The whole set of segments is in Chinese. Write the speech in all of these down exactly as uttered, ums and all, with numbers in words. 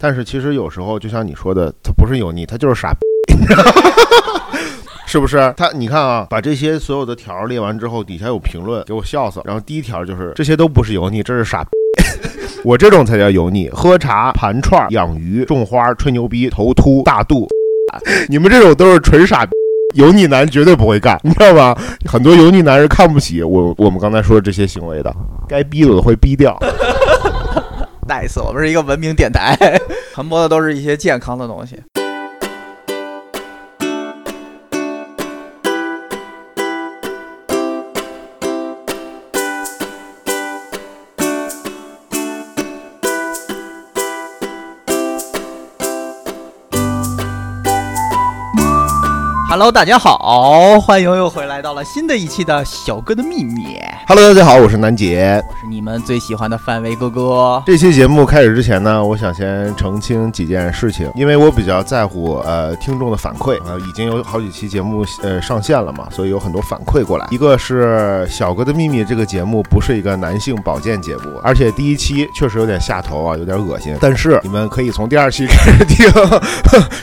但是其实有时候就像你说的，他不是油腻，他就是傻逼，是不是？他你看啊，把这些所有的条列完之后，底下有评论给我笑死。然后第一条就是这些都不是油腻，这是傻逼。我这种才叫油腻，喝茶、盘串、养鱼、种花、吹牛逼、头秃、大肚，你们这种都是纯傻逼，油腻男绝对不会干，你知道吗？很多油腻男是看不起我我们刚才说的这些行为的，该逼的都会逼掉。nice， 我们是一个文明电台，传播的都是一些健康的东西。Hello， 大家好，欢迎又回来到了新的一期的小哥的秘密。Hello， 大家好，我是南姐，我是你们最喜欢的范围哥哥。这期节目开始之前呢，我想先澄清几件事情，因为我比较在乎呃听众的反馈啊、呃，已经有好几期节目呃上线了嘛，所以有很多反馈过来。一个是小哥的秘密这个节目不是一个男性保健节目，而且第一期确实有点下头啊，有点恶心。但是你们可以从第二期开始听，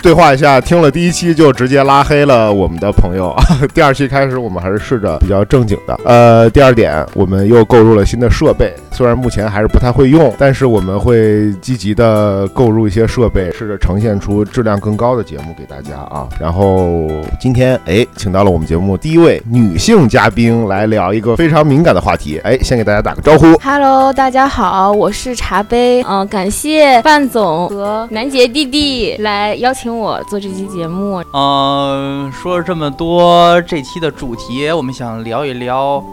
对话一下，听了第一期就直接拉黑了。我们的朋友啊，第二期开始我们还是试着比较正经的。呃，第二点，我们又购入了新的设备，虽然目前还是不太会用，但是我们会积极的购入一些设备，试着呈现出质量更高的节目给大家啊。然后今天哎，请到了我们节目第一位女性嘉宾来聊一个非常敏感的话题。哎，先给大家打个招呼。Hello， 大家好，我是茶杯。嗯、呃，感谢范总和南杰弟弟来邀请我做这期节目。嗯、呃。说了这么多，这期的主题我们想聊一聊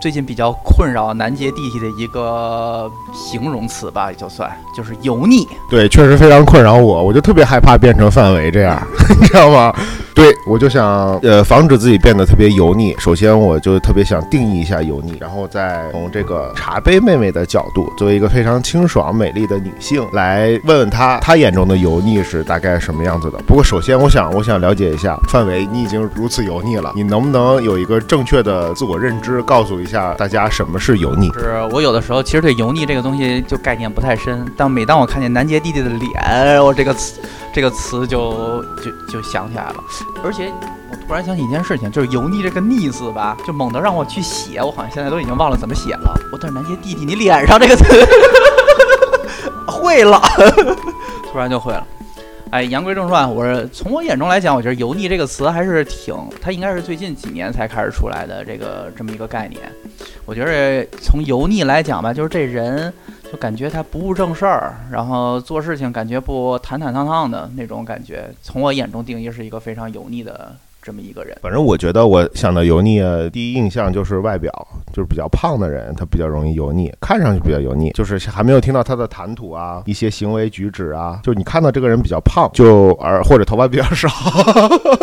最近比较困扰南杰弟弟的一个形容词吧，也就算就是油腻。对，确实非常困扰我，我就特别害怕变成范围这样，你知道吗？对，我就想呃防止自己变得特别油腻。首先，我就特别想定义一下油腻，然后再从这个茶杯妹妹的角度，作为一个非常清爽美丽的女性，来问问她，她眼中的油腻是大概什么样子的。不过，首先我想，我想了解一下范围，你已经如此油腻了，你能不能有一个正确的自我认知，告诉一下大家什么是油腻？是我有的时候其实对油腻这个东西就概念不太深，但每当我看见南杰弟弟的脸，我这个词这个词就就就想起来了。而且我突然想起一件事情，就是油腻这个腻字吧，就猛地让我去写，我好像现在都已经忘了怎么写了。我但是南杰弟弟，你脸上这个词会了，突然就会了。哎，言归正传，我是从我眼中来讲，我觉得油腻这个词还是挺，它应该是最近几年才开始出来的这个这么一个概念。我觉得从油腻来讲吧，就是这人就感觉他不务正事儿，然后做事情感觉不坦坦荡荡的那种感觉，从我眼中定义是一个非常油腻的这么一个人。反正我觉得我想到油腻的第一印象就是外表，就是比较胖的人他比较容易油腻，看上去比较油腻，就是还没有听到他的谈吐啊，一些行为举止啊，就是你看到这个人比较胖就而或者头发比较少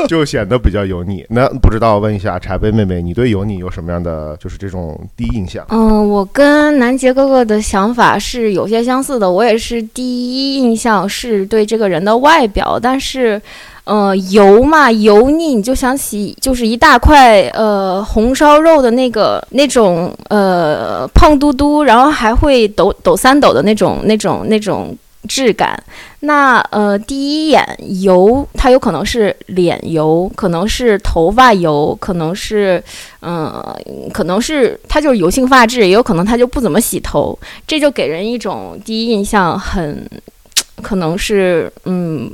就显得比较油腻。那不知道问一下柴杯妹妹，你对油腻有什么样的就是这种第一印象？嗯，我跟南杰哥哥的想法是有些相似的，我也是第一印象是对这个人的外表，但是呃，油嘛，油腻，你就想起就是一大块呃红烧肉的那个那种呃胖嘟嘟，然后还会抖抖三抖的那种那种那种质感。那呃，第一眼油，它有可能是脸油，可能是头发油，可能是嗯、呃，可能是它就是油性发质，也有可能它就不怎么洗头，这就给人一种第一印象很可能是嗯。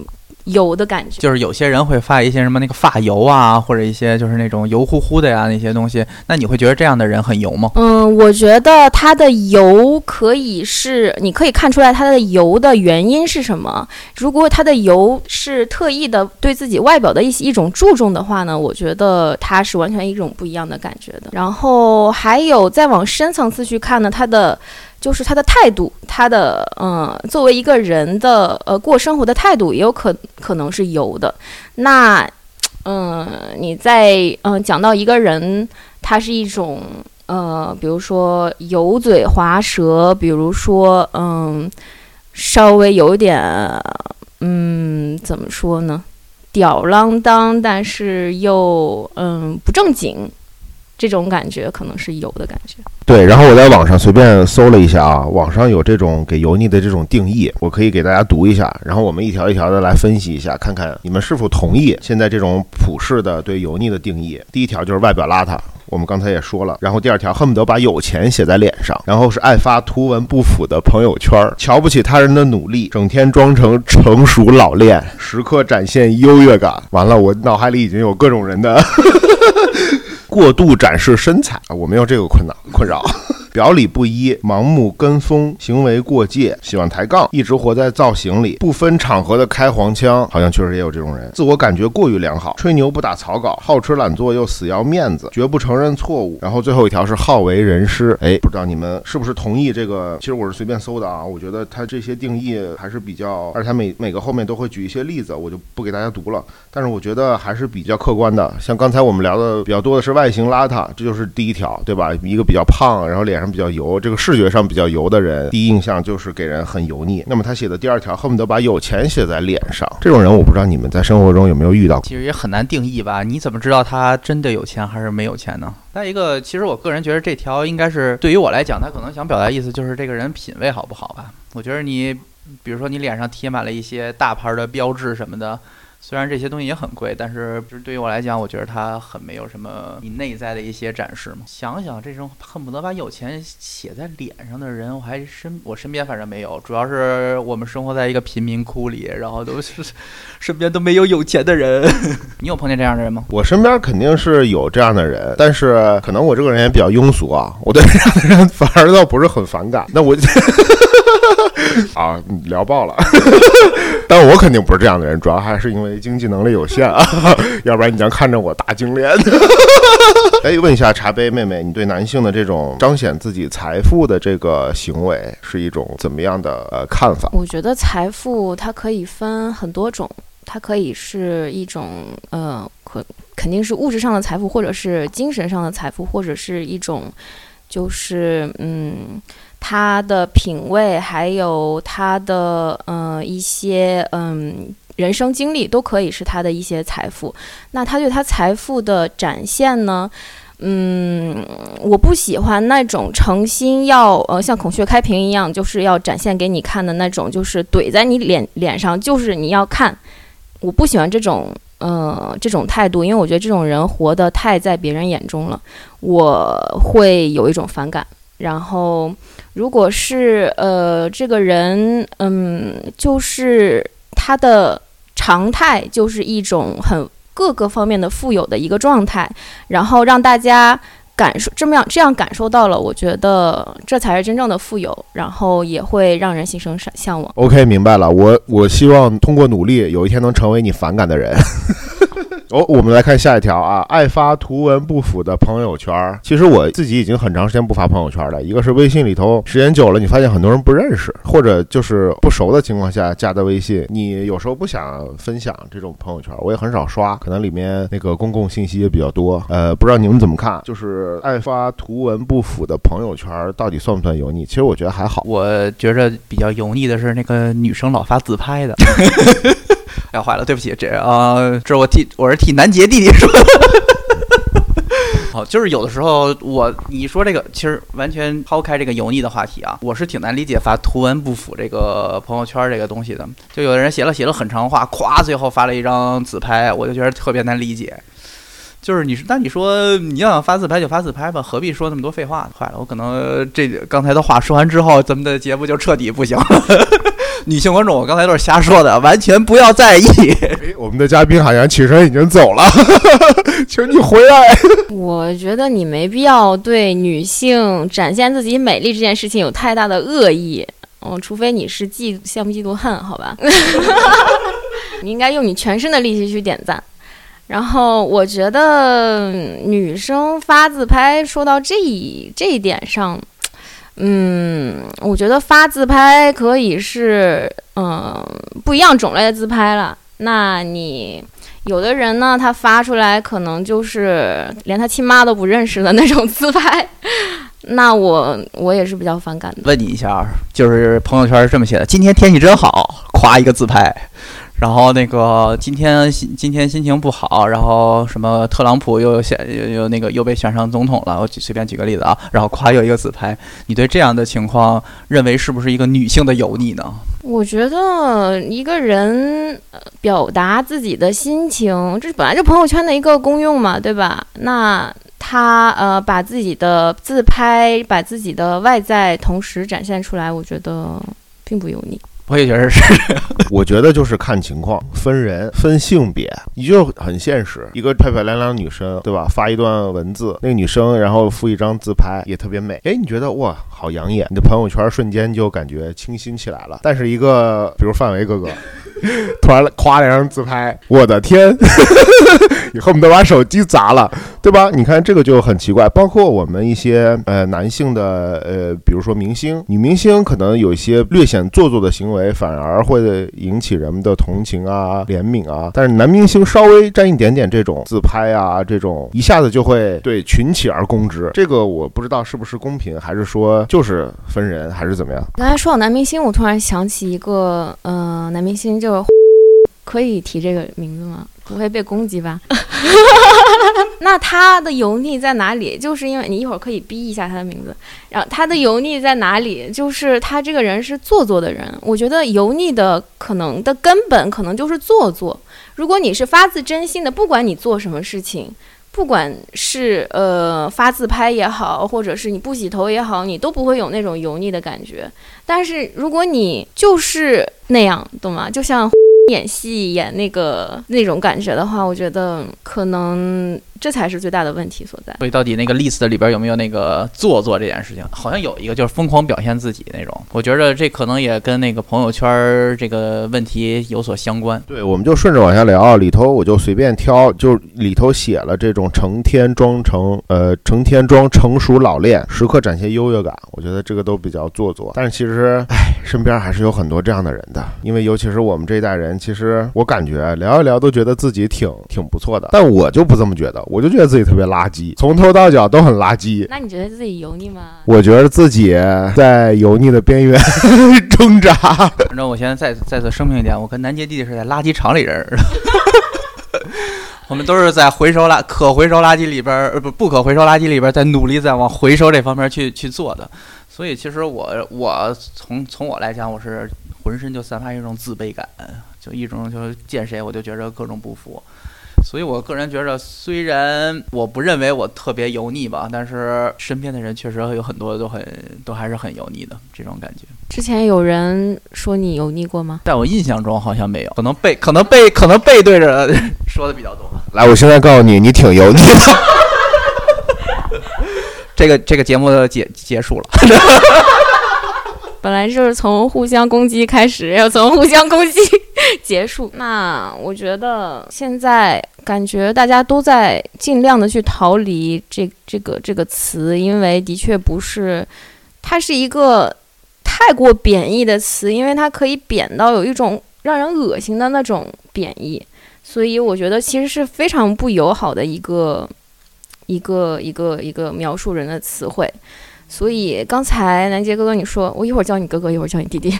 油的感觉，就是有些人会发一些什么那个发油啊，或者一些就是那种油乎乎的呀那些东西，那你会觉得这样的人很油吗？嗯，我觉得他的油可以是，你可以看出来他的油的原因是什么。如果他的油是特意的对自己外表的一一种注重的话呢，我觉得他是完全一种不一样的感觉的。然后还有再往深层次去看呢，他的。就是他的态度，他的嗯，作为一个人的呃过生活的态度，也有可可能是油的。那嗯，你在嗯讲到一个人，他是一种呃，比如说油嘴滑舌，比如说嗯，稍微有点嗯，怎么说呢，吊儿郎当，但是又嗯不正经。这种感觉可能是有的感觉。对，然后我在网上随便搜了一下啊，网上有这种给油腻的这种定义，我可以给大家读一下，然后我们一条一条的来分析一下，看看你们是否同意现在这种普世的对油腻的定义。第一条就是外表邋遢，我们刚才也说了，然后第二条恨不得把有钱写在脸上，然后是爱发图文不符的朋友圈，瞧不起他人的努力，整天装成成熟老练，时刻展现优越感。完了，我脑海里已经有各种人的过度展示身材，我没有这个困扰困扰表里不一，盲目跟风，行为过界，喜欢抬杠，一直活在造型里，不分场合的开黄腔，好像确实也有这种人。自我感觉过于良好，吹牛不打草稿，好吃懒做又死要面子，绝不承认错误。然后最后一条是好为人师。哎，不知道你们是不是同意这个？其实我是随便搜的啊，我觉得他这些定义还是比较，而且他每每个后面都会举一些例子，我就不给大家读了。但是我觉得还是比较客观的。像刚才我们聊的比较多的是外形邋遢，这就是第一条，对吧？一个比较胖，然后脸上比较油，这个视觉上比较油的人，第一印象就是给人很油腻。那么他写的第二条恨不得把有钱写在脸上，这种人我不知道你们在生活中有没有遇到。其实也很难定义吧，你怎么知道他真的有钱还是没有钱呢？再一个，其实我个人觉得这条应该是，对于我来讲，他可能想表达意思就是这个人品味好不好吧。我觉得你比如说你脸上贴满了一些大牌的标志什么的，虽然这些东西也很贵，但是就是对于我来讲，我觉得它很没有什么你内在的一些展示嘛。想想这种恨不得把有钱写在脸上的人，我还身我身边反正没有，主要是我们生活在一个贫民窟里，然后都是身边都没有有钱的人。你有碰见这样的人吗？我身边肯定是有这样的人，但是可能我这个人也比较庸俗啊，我对这样的人反而倒不是很反感。那我啊，聊爆了。但我肯定不是这样的人，主要还是因为经济能力有限啊，要不然你将看着我大金链。哎，问一下茶杯妹妹，你对男性的这种彰显自己财富的这个行为是一种怎么样的、呃、看法？我觉得财富它可以分很多种，它可以是一种呃，可肯定是物质上的财富，或者是精神上的财富，或者是一种就是嗯。他的品味，还有他的呃一些嗯人生经历，都可以是他的一些财富。那他对他财富的展现呢？嗯，我不喜欢那种诚心要呃像孔雀开屏一样，就是要展现给你看的那种，就是怼在你脸脸上，就是你要看。我不喜欢这种呃这种态度，因为我觉得这种人活得太在别人眼中了，我会有一种反感。然后如果是呃这个人嗯就是他的常态就是一种很各个方面的富有的一个状态，然后让大家感受这么样这样感受到了，我觉得这才是真正的富有，然后也会让人心生向往。 OK， 明白了。我我希望通过努力有一天能成为你反感的人。哦，我们来看下一条啊，爱发图文不符的朋友圈。其实我自己已经很长时间不发朋友圈了，一个是微信里头时间久了，你发现很多人不认识，或者就是不熟的情况下加的微信，你有时候不想分享这种朋友圈，我也很少刷，可能里面那个公共信息也比较多。呃，不知道你们怎么看，就是爱发图文不符的朋友圈到底算不算油腻？其实我觉得还好。我觉得比较油腻的是那个女生老发自拍的。要坏了，对不起，这啊、呃，这我替我是替南杰弟弟说的。好，就是有的时候我你说这个，其实完全抛开这个油腻的话题啊，我是挺难理解发图文不符这个朋友圈这个东西的。就有的人写了写了很长话，咵，最后发了一张自拍，我就觉得特别难理解。就是你，那你说你要想发自拍就发自拍吧，何必说那么多废话？坏了，我可能这刚才的话说完之后，咱们的节目就彻底不行了。女性观众，我刚才都是瞎说的，完全不要在意。我们的嘉宾好像起身已经走了，请你回来。我觉得你没必要对女性展现自己美丽这件事情有太大的恶意，嗯，除非你是嫉羡慕嫉妒恨，好吧？你应该用你全身的力气去点赞。然后我觉得女生发自拍，说到这一这一点上，嗯，我觉得发自拍可以是嗯、呃、不一样种类的自拍了。那你有的人呢，他发出来可能就是连他亲妈都不认识的那种自拍，那我我也是比较反感的。问你一下，就是朋友圈是这么写的：今天天气真好，夸一个自拍。然后那个今天今天心情不好，然后什么特朗普又选又又那个又被选上总统了，我随便举个例子啊。然后夸有一个自拍，你对这样的情况认为是不是一个女性的油腻呢？我觉得一个人表达自己的心情，这本来就朋友圈的一个功用嘛，对吧？那他呃把自己的自拍，把自己的外在同时展现出来，我觉得并不油腻。我也觉得是，我觉得就是看情况，分人分性别，你就很现实。一个漂漂亮亮女生，对吧？发一段文字，那个女生然后附一张自拍，也特别美。哎，你觉得哇，好养眼，你的朋友圈瞬间就感觉清新起来了。但是一个比如范伟哥哥，突然夸两张自拍，我的天，你恨不得把手机砸了，对吧？你看这个就很奇怪。包括我们一些呃男性的呃，比如说明星、女明星，可能有一些略显做作的行为。反而会引起人们的同情啊、怜悯啊，但是男明星稍微沾一点点这种自拍啊，这种一下子就会对群起而攻之。这个我不知道是不是公平，还是说就是分人，还是怎么样？刚才说到男明星，我突然想起一个，呃，男明星就可以提这个名字吗？不会被攻击吧？那他的油腻在哪里？就是因为你一会儿可以逼一下他的名字，然后他的油腻在哪里？就是他这个人是做作的人。我觉得油腻的可能的根本可能就是做作。如果你是发自真心的，不管你做什么事情，不管是呃发自拍也好，或者是你不洗头也好，你都不会有那种油腻的感觉。但是如果你就是那样，懂吗？就像演戏演那个那种感觉的话，我觉得可能这才是最大的问题所在。所以到底那个 list 里边有没有那个做作这件事情？好像有一个就是疯狂表现自己那种，我觉得这可能也跟那个朋友圈这个问题有所相关。对，我们就顺着往下聊，里头我就随便挑，就里头写了这种成天装成呃成天装成熟老练，时刻展现优越感，我觉得这个都比较做作。但是其实唉，身边还是有很多这样的人的，因为尤其是我们这一代人，其实我感觉聊一聊都觉得自己挺挺不错的，但我就不这么觉得，我就觉得自己特别垃圾，从头到脚都很垃圾。那你觉得自己油腻吗？我觉得自己在油腻的边缘挣扎。反正我现在再再次声明一点，我跟南杰弟弟是在垃圾场里人。我们都是在回收垃可回收垃圾里边，不不可回收垃圾里边，在努力在往回收这方面去去做的。所以其实我我从从我来讲，我是浑身就散发一种自卑感。就一种就是见谁我就觉着各种不服，所以我个人觉着，虽然我不认为我特别油腻吧，但是身边的人确实有很多都很都还是很油腻的这种感觉。之前有人说你油腻过吗？在我印象中好像没有，可能背可能背可能背对着说的比较多。来，我现在告诉你，你挺油腻的。这个这个节目结结束了。本来就是从互相攻击开始，要从互相攻击结束。那我觉得现在感觉大家都在尽量的去逃离这这个这个词，因为的确不是，它是一个太过贬义的词，因为它可以贬到有一种让人恶心的那种贬义，所以我觉得其实是非常不友好的一个一个一个一个描述人的词汇。所以刚才南杰哥哥你说，我一会儿叫你哥哥，一会儿叫你弟弟。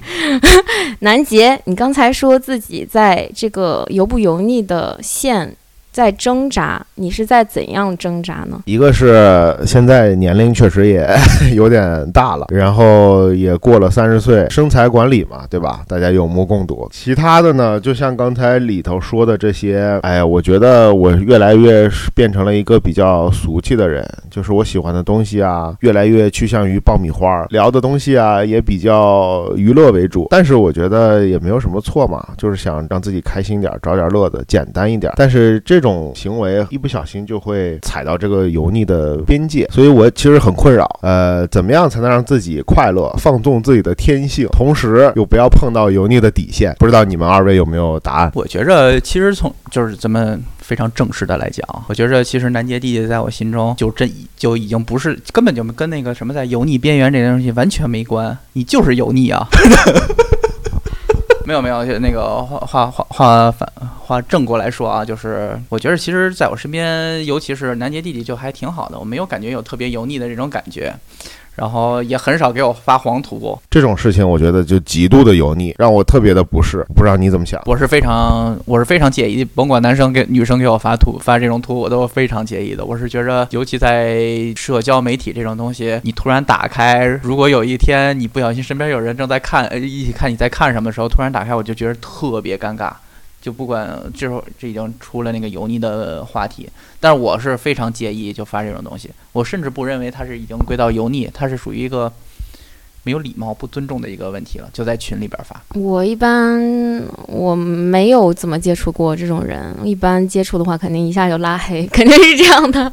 南杰，你刚才说自己在这个油不油腻的线在挣扎，你是在怎样挣扎呢？一个是现在年龄确实也有点大了，然后也过了三十岁，身材管理嘛，对吧？大家有目共睹。其他的呢，就像刚才里头说的这些，哎呀，我觉得我越来越变成了一个比较俗气的人，就是我喜欢的东西啊，越来越趋向于爆米花，聊的东西啊，也比较娱乐为主。但是我觉得也没有什么错嘛，就是想让自己开心点，找点乐子，简单一点。但是这种。这种行为一不小心就会踩到这个油腻的边界，所以我其实很困扰。呃，怎么样才能让自己快乐，放纵自己的天性，同时又不要碰到油腻的底线？不知道你们二位有没有答案？我觉着其实从就是咱们非常正式的来讲，我觉着其实南杰弟弟在我心中就真就已经不是，根本就跟那个什么在油腻边缘这些东西完全没关，你就是油腻啊。没有没有，那个话话话反话正过来说啊，就是我觉得其实在我身边，尤其是南杰弟弟就还挺好的，我没有感觉有特别油腻的这种感觉。然后也很少给我发黄图，这种事情我觉得就极度的油腻，让我特别的不适。不知道你怎么想？我是非常我是非常介意，甭管男生给女生给我发图发这种图，我都非常介意的。我是觉着尤其在社交媒体这种东西，你突然打开，如果有一天你不小心身边有人正在看一起看你在看什么的时候突然打开，我就觉得特别尴尬。就不管这会儿这已经出了那个油腻的话题，但是我是非常介意就发这种东西，我甚至不认为它是已经归到油腻，它是属于一个没有礼貌不尊重的一个问题了，就在群里边发。我一般我没有怎么接触过这种人，一般接触的话肯定一下就拉黑，肯定是这样的。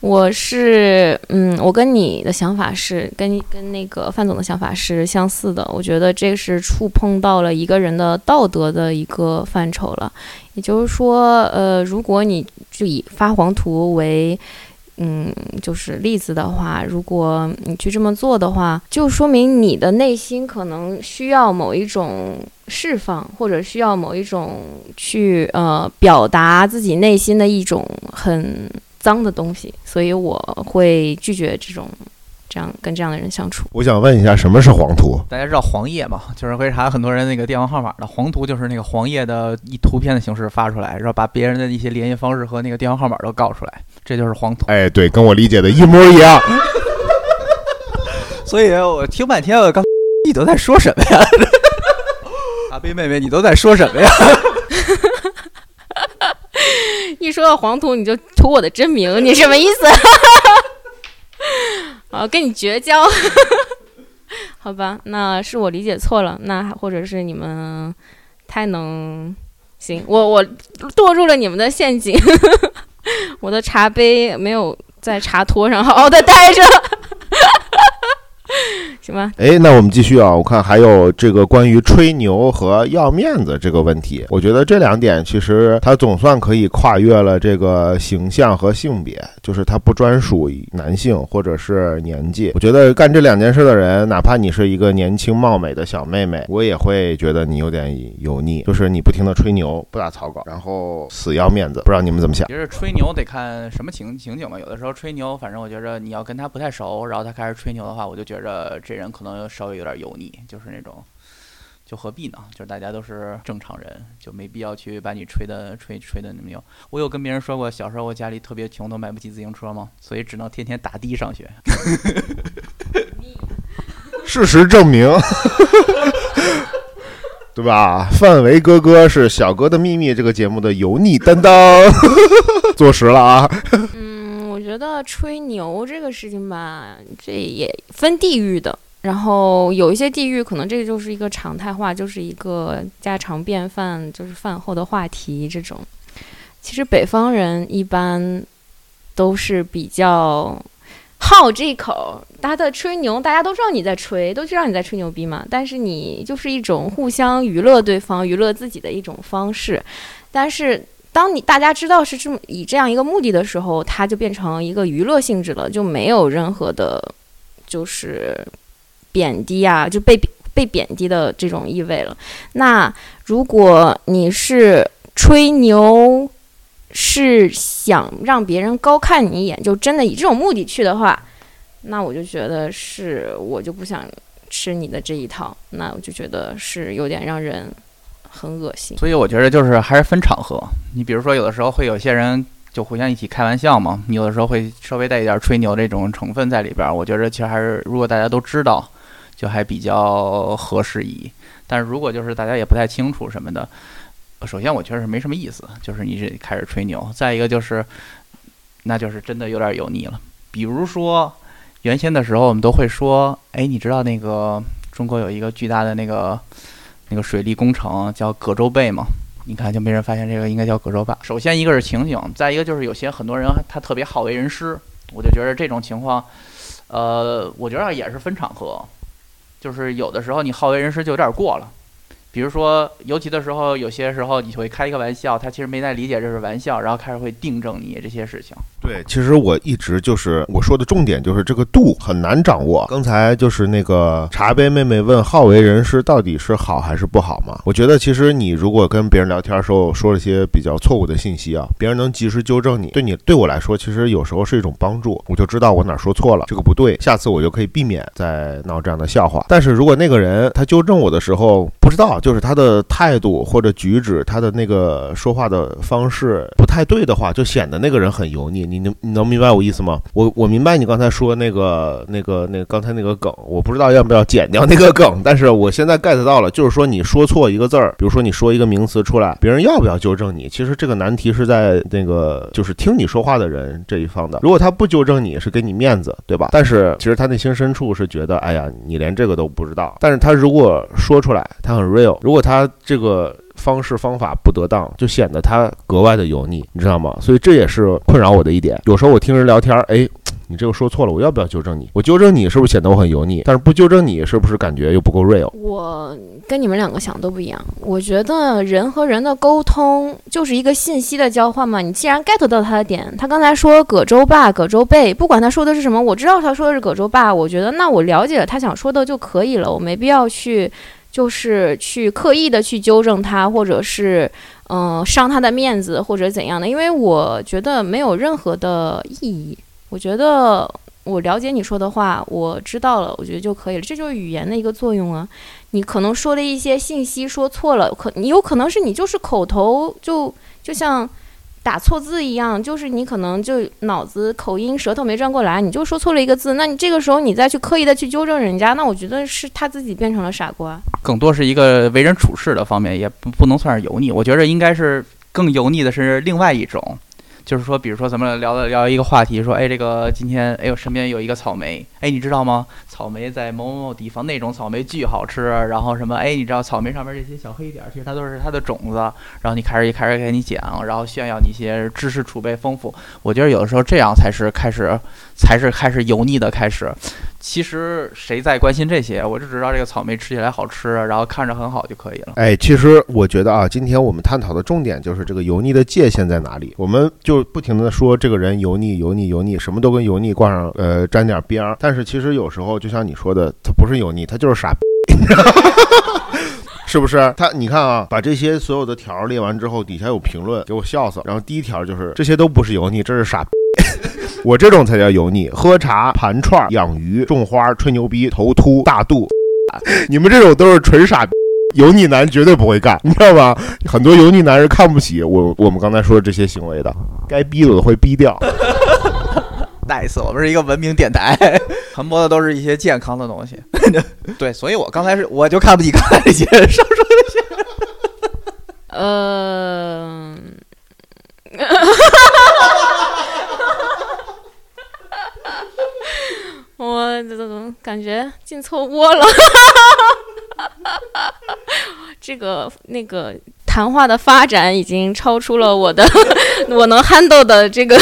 我是嗯，我跟你的想法是跟跟那个范总的想法是相似的，我觉得这是触碰到了一个人的道德的一个范畴了，也就是说呃，如果你就以发黄图为嗯，就是例子的话，如果你去这么做的话，就说明你的内心可能需要某一种释放，或者需要某一种去呃表达自己内心的一种很脏的东西，所以我会拒绝这种这样跟这样的人相处。我想问一下，什么是黄图？大家知道黄页嘛？就是会查很多人那个电话号码的。黄图就是那个黄页的一图片的形式发出来，然后把别人的一些联系方式和那个电话号码都告出来。这就是黄图。哎，对，跟我理解的一模一样。所以我听半天，我刚你都在说什么呀？阿贝妹妹，你都在说什么呀？一说到黄图，你就吐我的真名，你什么意思？啊，跟你绝交。好吧，那是我理解错了，那或者是你们太能行，我我堕入了你们的陷阱。我的茶杯没有在茶托上好好的待着。行吧，哎，那我们继续啊。我看还有这个关于吹牛和要面子这个问题，我觉得这两点其实它总算可以跨越了这个形象和性别，就是它不专属于男性或者是年纪。我觉得干这两件事的人，哪怕你是一个年轻貌美的小妹妹，我也会觉得你有点油腻，就是你不停的吹牛，不打草稿，然后死要面子。不知道你们怎么想？其实吹牛得看什么情情景吧，有的时候吹牛，反正我觉着你要跟他不太熟，然后他开始吹牛的话，我就觉着这人可能稍微有点油腻，就是那种就何必呢，就是大家都是正常人，就没必要去把你吹的吹吹的那么油。我有跟别人说过，小时候我家里特别穷，都买不起自行车嘛，所以只能天天打的上学。事实证明。对吧，范维哥哥是小哥的秘密这个节目的油腻担当。坐实了啊。我觉得吹牛这个事情吧，这也分地域的，然后有一些地域可能这个就是一个常态化，就是一个家常便饭，就是饭后的话题这种。其实北方人一般都是比较好这一口，大家的吹牛大家都知道你在吹，都知道你在吹牛逼嘛，但是你就是一种互相娱乐对方娱乐自己的一种方式。但是当你大家知道是这么以这样一个目的的时候，它就变成一个娱乐性质了，就没有任何的就是贬低啊，就被被贬低的这种意味了。那如果你是吹牛是想让别人高看你一眼，就真的以这种目的去的话，那我就觉得是我就不想吃你的这一套，那我就觉得是有点让人很恶心。所以我觉得就是还是分场合，你比如说有的时候会有些人就互相一起开玩笑嘛，你有的时候会稍微带一点吹牛这种成分在里边，我觉得其实还是如果大家都知道就还比较合时宜，但是如果就是大家也不太清楚什么的，首先我觉得是没什么意思，就是你这开始吹牛。再一个就是那就是真的有点油腻了，比如说原先的时候我们都会说，哎，你知道那个中国有一个巨大的那个那个水利工程叫葛洲坝嘛？你看就没人发现这个应该叫葛洲坝。首先一个是情景，再一个就是有些很多人他特别好为人师，我就觉得这种情况，呃，我觉得也是分场合，就是有的时候你好为人师就有点过了。比如说，尤其的时候，有些时候你会开一个玩笑，他其实没太理解这是玩笑，然后开始会订正你这些事情。对，其实我一直就是我说的重点就是这个度很难掌握。刚才就是那个茶杯妹妹问好为人师到底是好还是不好嘛？我觉得其实你如果跟别人聊天的时候说了些比较错误的信息啊，别人能及时纠正你，对你对我来说其实有时候是一种帮助，我就知道我哪说错了，这个不对，下次我就可以避免再闹这样的笑话。但是如果那个人他纠正我的时候，不知道就是他的态度或者举止，他的那个说话的方式不太对的话，就显得那个人很油腻。你能你能明白我意思吗？我我明白你刚才说那个那个那个刚才那个梗，我不知道要不要剪掉那个梗，但是我现在 get 到了，就是说你说错一个字儿，比如说你说一个名词出来，别人要不要纠正你？其实这个难题是在那个就是听你说话的人这一方的。如果他不纠正你，是给你面子，对吧？但是其实他内心深处是觉得，哎呀，你连这个都不知道。但是他如果说出来，他很 real。如果他这个方式方法不得当，就显得他格外的油腻，你知道吗？所以这也是困扰我的一点。有时候我听人聊天，哎，你这个说错了，我要不要纠正你？我纠正你是不是显得我很油腻？但是不纠正你是不是感觉又不够 real？ 我跟你们两个想都不一样。我觉得人和人的沟通就是一个信息的交换嘛。你既然 get 到他的点，他刚才说葛洲坝、葛洲背，不管他说的是什么，我知道他说的是葛洲坝，我觉得那我了解了他想说的就可以了，我没必要去就是去刻意的去纠正他，或者是嗯、呃、伤他的面子或者怎样的，因为我觉得没有任何的意义。我觉得我了解你说的话，我知道了，我觉得就可以了，这就是语言的一个作用啊。你可能说了一些信息说错了，可你有可能是你就是口头就就像打错字一样，就是你可能就脑子口音舌头没转过来，你就说错了一个字，那你这个时候你再去刻意的去纠正人家，那我觉得是他自己变成了傻瓜。更多是一个为人处事的方面，也不不能算是油腻。我觉得应该是更油腻的是另外一种，就是说比如说咱们聊聊一个话题，说哎这个今天哎我身边有一个草莓，哎你知道吗，草莓在某某某地方那种草莓巨好吃，然后什么哎你知道草莓上面这些小黑点其实它都是它的种子，然后你开始一开始给你讲，然后炫耀你一些知识储备丰富。我觉得有的时候这样才是开始才是开始油腻的开始。其实谁在关心这些？我就知道这个草莓吃起来好吃，然后看着很好就可以了。哎，其实我觉得啊，今天我们探讨的重点就是这个油腻的界限在哪里。我们就不停的说这个人油腻、油腻、油腻，什么都跟油腻挂上呃沾点边儿。但是其实有时候就像你说的，他不是油腻，他就是傻逼。是不是他？你看啊，把这些所有的条列完之后，底下有评论，给我笑死。然后第一条就是这些都不是油腻，这是傻逼。我这种才叫油腻，喝茶、盘串、养鱼、种花、吹牛逼、头秃、大肚，你们这种都是纯傻逼，油腻男绝对不会干，你知道吗？很多油腻男是看不起我我们刚才说的这些行为的，该逼的都会逼掉。nice， 我们是一个文明电台，传播的都是一些健康的东西。对，所以我刚才是我就看不起刚才这些人上说的些，嗯、呃。我这种感觉进错窝了这个那个谈话的发展已经超出了我的我能 handle 的这个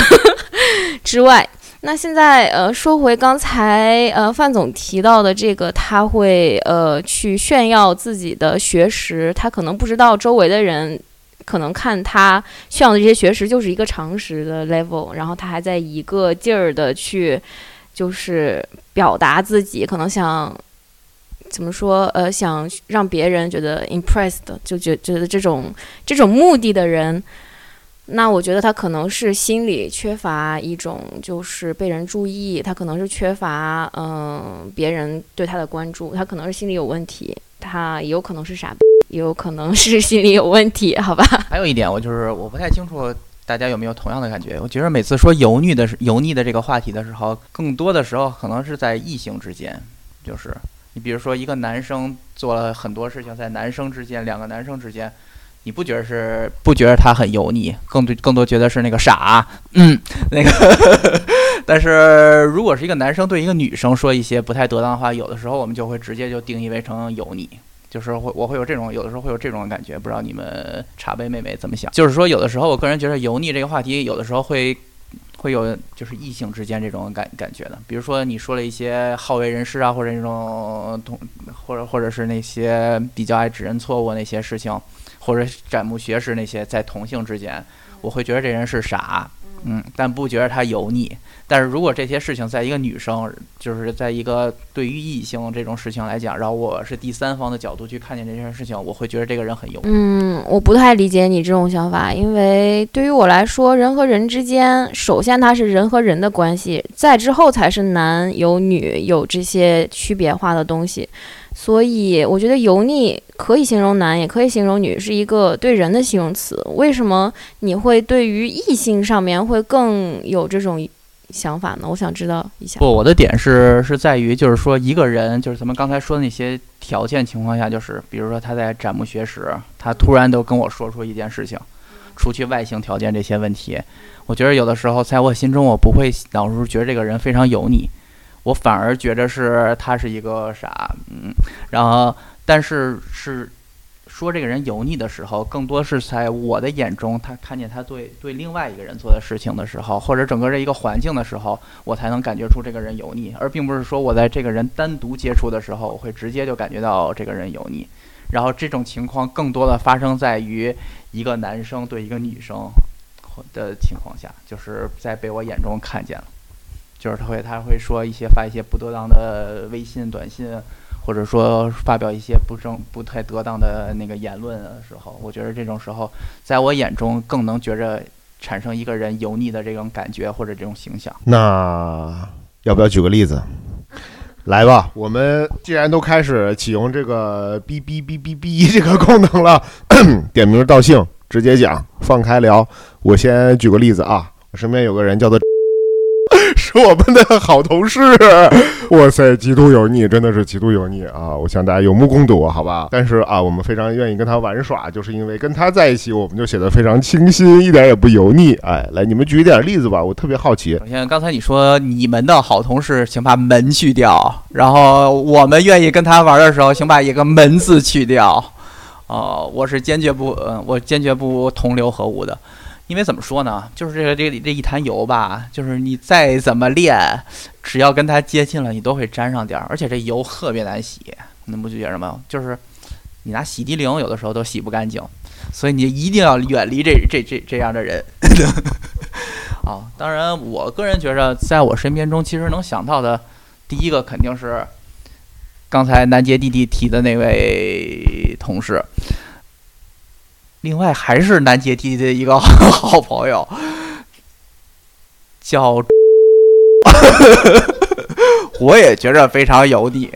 之外。那现在呃说回刚才呃范总提到的这个，他会呃去炫耀自己的学识，他可能不知道周围的人可能看他炫耀的这些学识就是一个常识的 level， 然后他还在一个劲儿的去就是表达自己，可能想怎么说呃想让别人觉得 impressed， 就觉觉得这种这种目的的人，那我觉得他可能是心里缺乏一种就是被人注意，他可能是缺乏嗯、呃、别人对他的关注，他可能是心理有问题，他也有可能是傻逼，也有可能是心理有问题，好吧。还有一点我就是我不太清楚大家有没有同样的感觉？我觉得每次说油腻的油腻的这个话题的时候，更多的时候可能是在异性之间，就是你比如说一个男生做了很多事情，在男生之间，两个男生之间，你不觉得是不觉得他很油腻，更更多觉得是那个傻，嗯，那个。但是如果是一个男生对一个女生说一些不太得当的话，有的时候我们就会直接就定义为成油腻。就是会，我会有这种，有的时候会有这种感觉，不知道你们茶杯妹妹怎么想？就是说，有的时候我个人觉得油腻这个话题，有的时候会会有就是异性之间这种感感觉的。比如说你说了一些好为人师啊，或者那种同，或者或者是那些比较爱指认错误那些事情，或者展慕学识那些，在同性之间，我会觉得这人是傻。嗯，但不觉得它油腻。但是如果这些事情在一个女生，就是在一个对于异性这种事情来讲，然后我是第三方的角度去看见这件事情，我会觉得这个人很油。嗯，我不太理解你这种想法，因为对于我来说，人和人之间，首先它是人和人的关系，再之后才是男有女有这些区别化的东西。所以我觉得油腻可以形容男，也可以形容女，是一个对人的形容词。为什么你会对于异性上面会更有这种想法呢？我想知道一下。不，我的点是是在于，就是说一个人，就是咱们刚才说的那些条件情况下，就是比如说他在展目学时，他突然都跟我说出一件事情，除去外形条件这些问题，我觉得有的时候在我心中，我不会老是觉得这个人非常油腻。我反而觉得是他是一个傻，嗯，然后但是是说这个人油腻的时候，更多是在我的眼中，他看见他对对另外一个人做的事情的时候，或者整个这一个环境的时候，我才能感觉出这个人油腻，而并不是说我在这个人单独接触的时候，我会直接就感觉到这个人油腻。然后这种情况更多的发生在于一个男生对一个女生的情况下，就是在被我眼中看见了。就是他会，他会说一些发一些不得当的微信、短信，或者说发表一些不正、不太得当的那个言论的时候，我觉得这种时候，在我眼中更能觉着产生一个人油腻的这种感觉或者这种形象。那要不要举个例子？来吧，我们既然都开始启用这个哔哔哔哔哔这个功能了，点名道姓，直接讲，放开聊。我先举个例子啊，我身边有个人叫做。是我们的好同事，哇塞，极度油腻，真的是极度油腻啊！我想大家有目共睹，好吧？但是啊，我们非常愿意跟他玩耍，就是因为跟他在一起，我们就显得非常清新，一点也不油腻。哎，来，你们举一点例子吧，我特别好奇。首先，刚才你说你们的好同事，请把门去掉，然后我们愿意跟他玩的时候，请把一个门字去掉。哦、呃，我是坚决不，嗯、呃，我坚决不同流合污的。因为怎么说呢，就是这个这这一滩油吧，就是你再怎么练，只要跟它接近了，你都会沾上点儿。而且这油特别难洗，你不觉得吗？就是你拿洗涤灵有的时候都洗不干净，所以你一定要远离这这这这样的人。啊，当然，我个人觉着，在我身边中，其实能想到的第一个肯定是刚才南杰弟弟提的那位同事。另外还是南杰弟的一个好朋友，叫我也觉着非常油腻。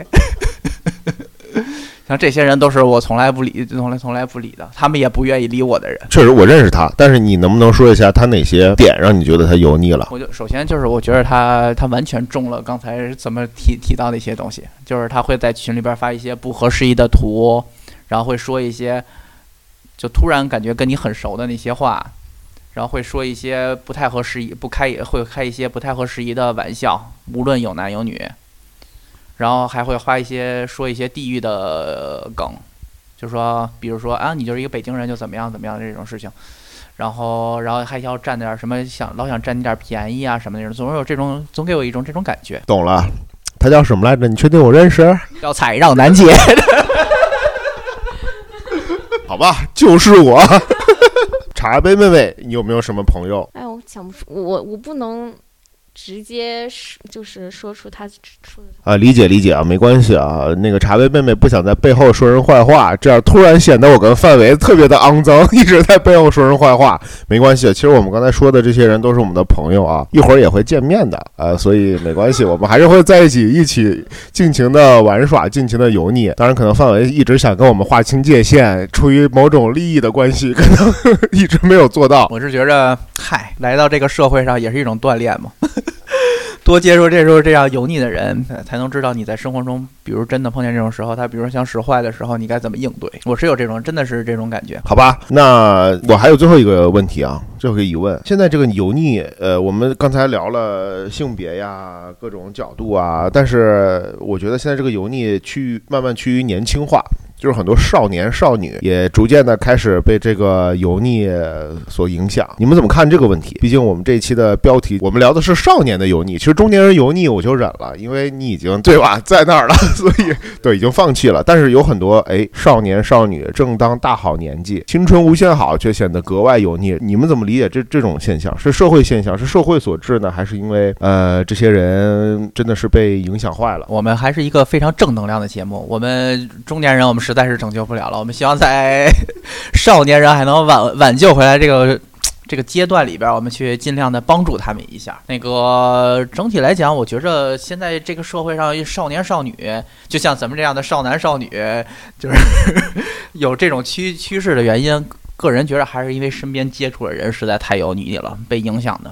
像这些人都是我从来不理、从来从来不理的，他们也不愿意理我的人。确实，我认识他，但是你能不能说一下他哪些点让你觉得他油腻了？我就首先就是我觉得他他完全中了刚才怎么提提到那些东西，就是他会在群里边发一些不合时宜的图，然后会说一些。就突然感觉跟你很熟的那些话，然后会说一些不太合时宜，不开会开一些不太合时宜的玩笑，无论有男有女，然后还会发一些说一些地域的梗，就说比如说啊，你就是一个北京人就怎么样怎么样这种事情，然后然后还要占点什么想老想占你点便宜啊什么那种，总有这种总给我一种这种感觉。懂了，他叫什么来着？你确定我认识？叫采让南杰。好吧，就是我。茶杯妹妹，你有没有什么朋友？哎，我想不出，我我不能直接就是说出他说的啊，理解理解啊，没关系啊。那个茶杯妹妹不想在背后说人坏话，这样突然显得我跟范围特别的肮脏，一直在背后说人坏话，没关系。其实我们刚才说的这些人都是我们的朋友啊，一会儿也会见面的啊、呃，所以没关系，我们还是会在一起，一起尽情的玩耍，尽情的油腻。当然，可能范围一直想跟我们划清界限，出于某种利益的关系，可能一直没有做到。我是觉着，嗨，来到这个社会上也是一种锻炼嘛。多接触这时候这样油腻的人，才能知道你在生活中，比如真的碰见这种时候，他比如想使坏的时候，你该怎么应对。我是有这种，真的是这种感觉。好吧，那我还有最后一个问题啊，最后一个疑问。现在这个油腻，呃，我们刚才聊了性别呀，各种角度啊，但是我觉得现在这个油腻趋慢慢趋于年轻化。就是很多少年少女也逐渐的开始被这个油腻所影响。你们怎么看这个问题？毕竟我们这一期的标题，我们聊的是少年的油腻，其实中年人油腻我就忍了，因为你已经对吧在那儿了，所以对已经放弃了。但是有很多哎少年少女正当大好年纪，青春无限好，却显得格外油腻。你们怎么理解这这种现象？是社会现象，是社会所致呢，还是因为呃这些人真的是被影响坏了？我们还是一个非常正能量的节目，我们中年人我们是。实在是拯救不了了，我们希望在少年人还能挽挽救回来这个这个阶段里边，我们去尽量的帮助他们一下。那个整体来讲，我觉着现在这个社会上少年少女，就像咱们这样的少男少女，就是有这种趋趋势的原因，个人觉得还是因为身边接触的人实在太油腻了，被影响的。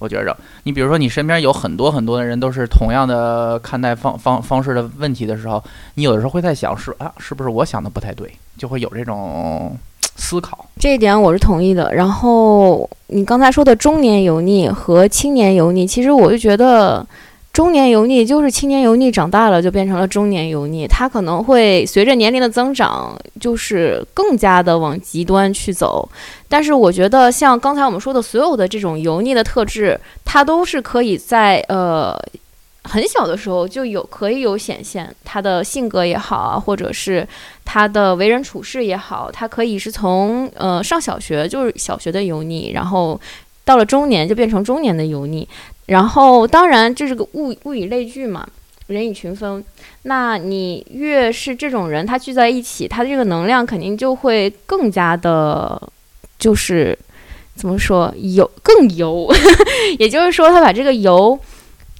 我觉着，你比如说，你身边有很多很多的人都是同样的看待方方方式的问题的时候，你有的时候会在想是啊，是不是我想的不太对，就会有这种思考。这一点我是同意的。然后你刚才说的中年油腻和青年油腻，其实我就觉得中年油腻就是青年油腻，长大了就变成了中年油腻，它可能会随着年龄的增长，就是更加的往极端去走。但是我觉得像刚才我们说的所有的这种油腻的特质，它都是可以在呃很小的时候就有可以有显现，他的性格也好啊，或者是他的为人处事也好，他可以是从呃上小学就是小学的油腻，然后到了中年就变成中年的油腻。然后当然这是个物物以类聚嘛，人以群分，那你越是这种人，他聚在一起，他这个能量肯定就会更加的就是怎么说，油更油也就是说他把这个油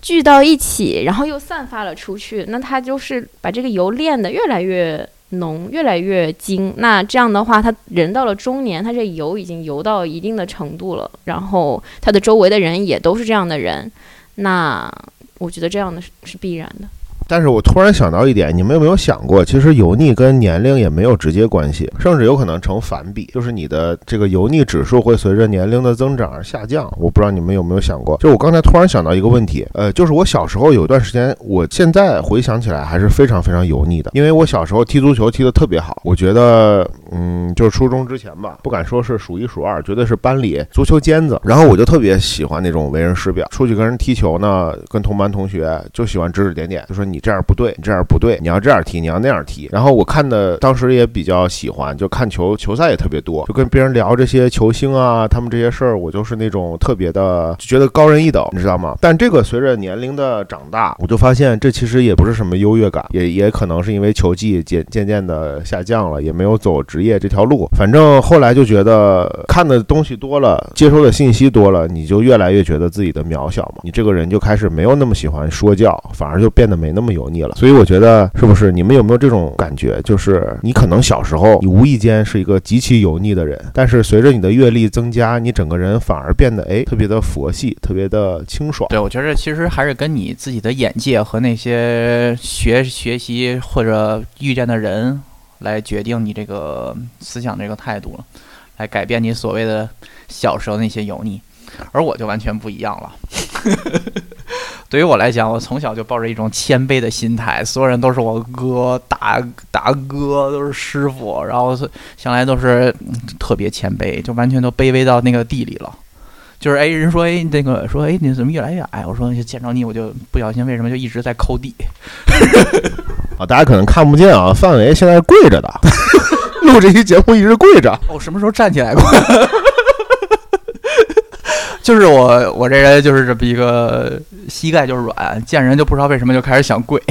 聚到一起，然后又散发了出去，那他就是把这个油炼得越来越浓，越来越精。那这样的话，他人到了中年，他这油已经油到一定的程度了，然后他的周围的人也都是这样的人，那我觉得这样的是必然的。但是我突然想到一点，你们有没有想过，其实油腻跟年龄也没有直接关系，甚至有可能成反比，就是你的这个油腻指数会随着年龄的增长而下降。我不知道你们有没有想过，就我刚才突然想到一个问题，呃，就是我小时候有一段时间，我现在回想起来还是非常非常油腻的，因为我小时候踢足球踢得特别好，我觉得，嗯，就是初中之前吧，不敢说是数一数二，绝对是班里足球尖子。然后我就特别喜欢那种为人师表，出去跟人踢球呢，跟同班同学就喜欢指指点点，就说你。你这样不对，你这样不对，你要这样踢，你要那样踢。然后我看的当时也比较喜欢，就看球，球赛也特别多，就跟别人聊这些球星啊，他们这些事儿，我就是那种特别的就觉得高人一等，你知道吗？但这个随着年龄的长大，我就发现这其实也不是什么优越感，也也可能是因为球技渐渐渐的下降了，也没有走职业这条路。反正后来就觉得看的东西多了，接收的信息多了，你就越来越觉得自己的渺小嘛，你这个人就开始没有那么喜欢说教，反而就变得没那么油腻了。所以我觉得是不是你们有没有这种感觉，就是你可能小时候你无意间是一个极其油腻的人，但是随着你的阅历增加，你整个人反而变得哎特别的佛系，特别的清爽。对，我觉得其实还是跟你自己的眼界和那些学学习或者遇见的人来决定你这个思想这个态度了，来改变你所谓的小时候那些油腻。而我就完全不一样了对于我来讲，我从小就抱着一种谦卑的心态，所有人都是我哥大大哥，都是师傅，然后向来都是、嗯、特别谦卑，就完全都卑微到那个地里了。就是哎，人说哎那个说哎你怎么越来越矮，我说见着你我就不小心为什么就一直在抠地啊，大家可能看不见啊，范伟现在是跪着的录这期节目一直跪着。我、哦、什么时候站起来过就是我，我这人就是这么一个膝盖就是软，见人就不知道为什么就开始想跪。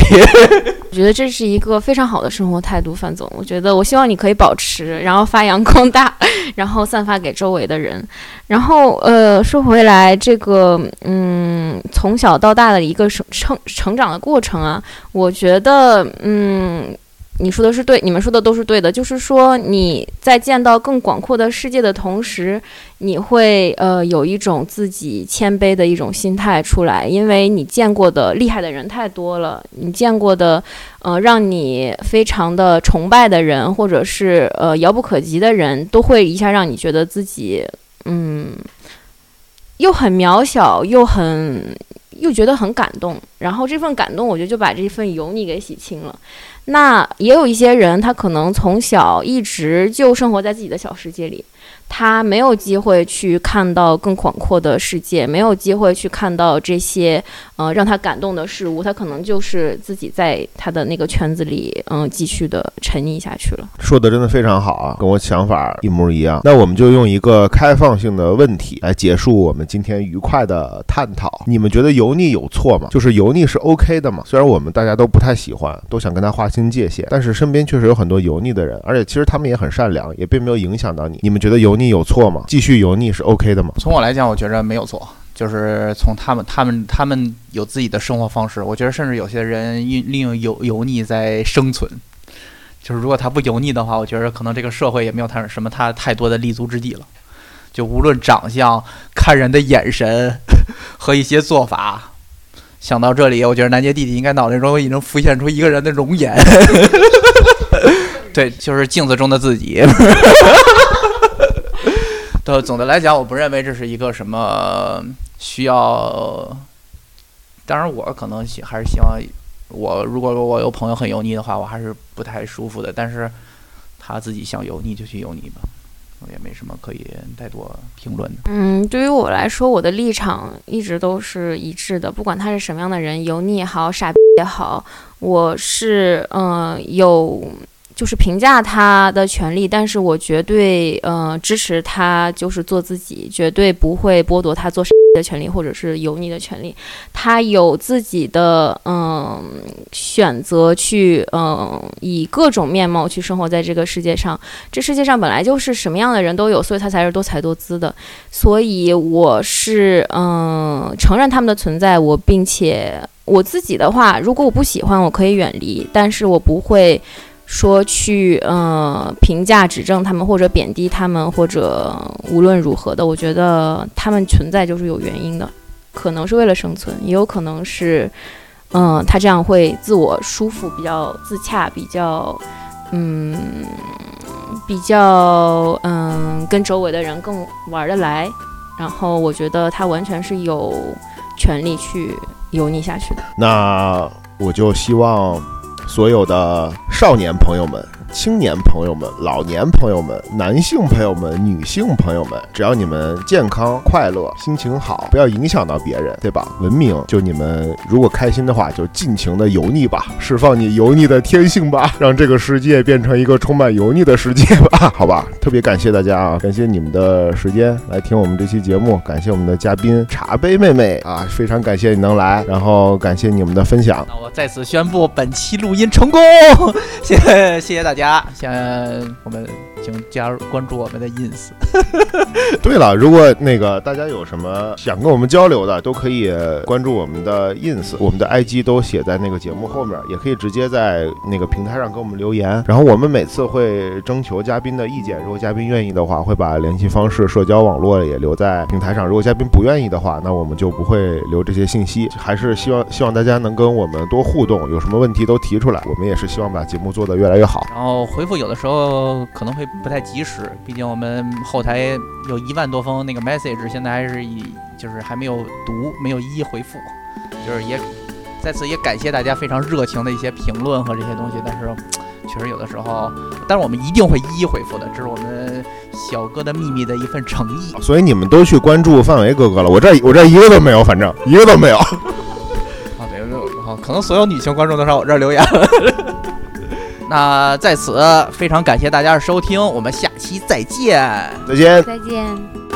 我觉得这是一个非常好的生活态度，范总。我觉得我希望你可以保持，然后发扬光大，然后散发给周围的人。然后呃，说回来这个，嗯，从小到大的一个成成成长的过程啊，我觉得，嗯。你说的是对，你们说的都是对的，就是说你在见到更广阔的世界的同时，你会呃有一种自己谦卑的一种心态出来，因为你见过的厉害的人太多了，你见过的呃让你非常的崇拜的人，或者是呃遥不可及的人，都会一下让你觉得自己嗯又很渺小，又很又觉得很感动，然后这份感动我觉得就把这份油腻给洗清了。那也有一些人他可能从小一直就生活在自己的小世界里，他没有机会去看到更广阔的世界，没有机会去看到这些呃让他感动的事物，他可能就是自己在他的那个圈子里嗯、呃、继续的沉溺下去了。说的真的非常好啊，跟我想法一模一样。那我们就用一个开放性的问题来结束我们今天愉快的探讨。你们觉得油腻有错吗？就是油腻是 OK 的吗？虽然我们大家都不太喜欢，都想跟他划清界限，但是身边确实有很多油腻的人，而且其实他们也很善良，也并没有影响到你。你们觉得油腻有错吗？继续油腻是 OK 的吗？从我来讲，我觉得没有错，就是从他们他们他们有自己的生活方式。我觉得甚至有些人利用油油腻在生存，就是如果他不油腻的话，我觉得可能这个社会也没有他什么他太多的立足之地了。就无论长相、看人的眼神和一些做法。想到这里，我觉得南街弟弟应该脑袋中已经浮现出一个人的容颜对，就是镜子中的自己对，总的来讲我不认为这是一个什么需要，当然我可能还是希望，我如果我有朋友很油腻的话我还是不太舒服的，但是他自己想油腻就去油腻吧，我也没什么可以太多评论的。嗯，对于我来说，我的立场一直都是一致的，不管他是什么样的人，油腻也好，傻逼也好，我是嗯、呃、有就是评价他的权利，但是我绝对嗯、呃、支持他就是做自己，绝对不会剥夺他做傻逼的权利或者是油腻的权利。他有自己的嗯、呃、选择去嗯、呃、以各种面貌去生活在这个世界上。这世界上本来就是什么样的人都有，所以他才是多才多姿的。所以我是嗯、呃、承认他们的存在，我并且我自己的话，如果我不喜欢，我可以远离，但是我不会说去呃评价指正他们或者贬低他们或者无论如何的。我觉得他们存在就是有原因的，可能是为了生存，也有可能是嗯、呃、他这样会自我舒服，比较自洽，比较嗯比较嗯跟周围的人更玩得来，然后我觉得他完全是有权利去油腻下去的。那我就希望所有的少年朋友们、青年朋友们、老年朋友们、男性朋友们、女性朋友们，只要你们健康快乐、心情好，不要影响到别人，对吧？文明，就你们如果开心的话，就尽情的油腻吧，释放你油腻的天性吧，让这个世界变成一个充满油腻的世界吧，好吧？特别感谢大家啊，感谢你们的时间来听我们这期节目，感谢我们的嘉宾茶杯妹妹啊，非常感谢你能来，然后感谢你们的分享。那我再次宣布本期录音成功，谢谢谢谢大家，现在我们请加入关注我们的 ins 对了，如果那个大家有什么想跟我们交流的，都可以关注我们的 ins， 我们的 I G 都写在那个节目后面，也可以直接在那个平台上给我们留言，然后我们每次会征求嘉宾的意见，如果嘉宾愿意的话会把联系方式、社交网络也留在平台上，如果嘉宾不愿意的话，那我们就不会留这些信息。还是希望希望大家能跟我们多互动，有什么问题都提出来，我们也是希望把节目做得越来越好，然后回复有的时候可能会不太及时，毕竟我们后台有一万多封那个 message， 现在还是以就是还没有读，没有一一回复，就是也再次也感谢大家非常热情的一些评论和这些东西，但是确实有的时候，但是我们一定会一一回复的，这是我们小哥的秘密的一份诚意。所以你们都去关注范围哥哥了，我这我这一个都没有，反正一个都没有。啊，对，可能所有女性观众都上我这儿留言了。那在此非常感谢大家的收听，我们下期再见，再见，再见。